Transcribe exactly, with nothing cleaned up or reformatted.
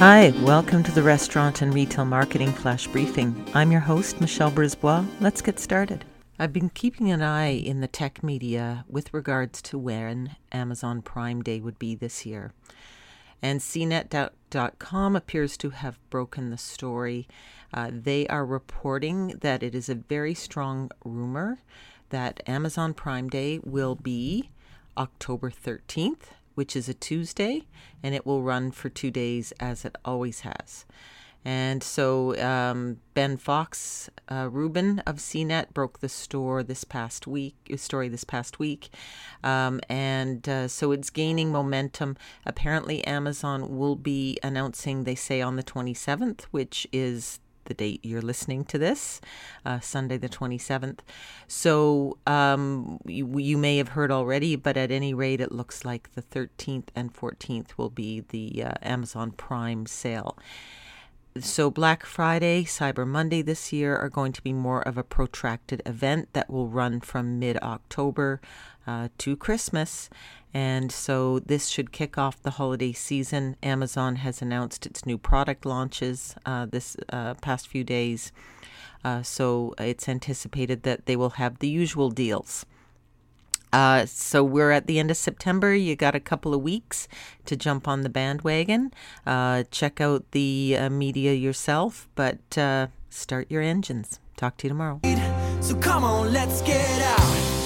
Hi, welcome to the Restaurant and Retail Marketing Flash Briefing. I'm your host, Michelle Brisbois. Let's get started. I've been keeping an eye in the tech media with regards to when Amazon Prime Day would be this year. And C net dot com appears to have broken the story. Uh, they are reporting that it is a very strong rumor that Amazon Prime Day will be October thirteenth, which is a Tuesday, and it will run for two days as it always has. And so um, Ben Fox uh, Rubin of C net broke the store this past week, story this past week, um, and uh, so it's gaining momentum. Apparently, Amazon will be announcing, they say, on the twenty-seventh, which is the date you're listening to this, uh, Sunday the twenty-seventh. So um, you, you may have heard already, but at any rate, it looks like the thirteenth and fourteenth will be the uh, Amazon Prime sale. So Black Friday, Cyber Monday this year are going to be more of a protracted event that will run from mid-October uh, to Christmas. And so this should kick off the holiday season. Amazon has announced its new product launches uh, this uh, past few days. Uh, so it's anticipated that they will have the usual deals. Uh, so we're at the end of September. You got a couple of weeks to jump on the bandwagon. Uh, check out the uh, media yourself, but uh, start your engines. Talk to you tomorrow. So come on, let's get out.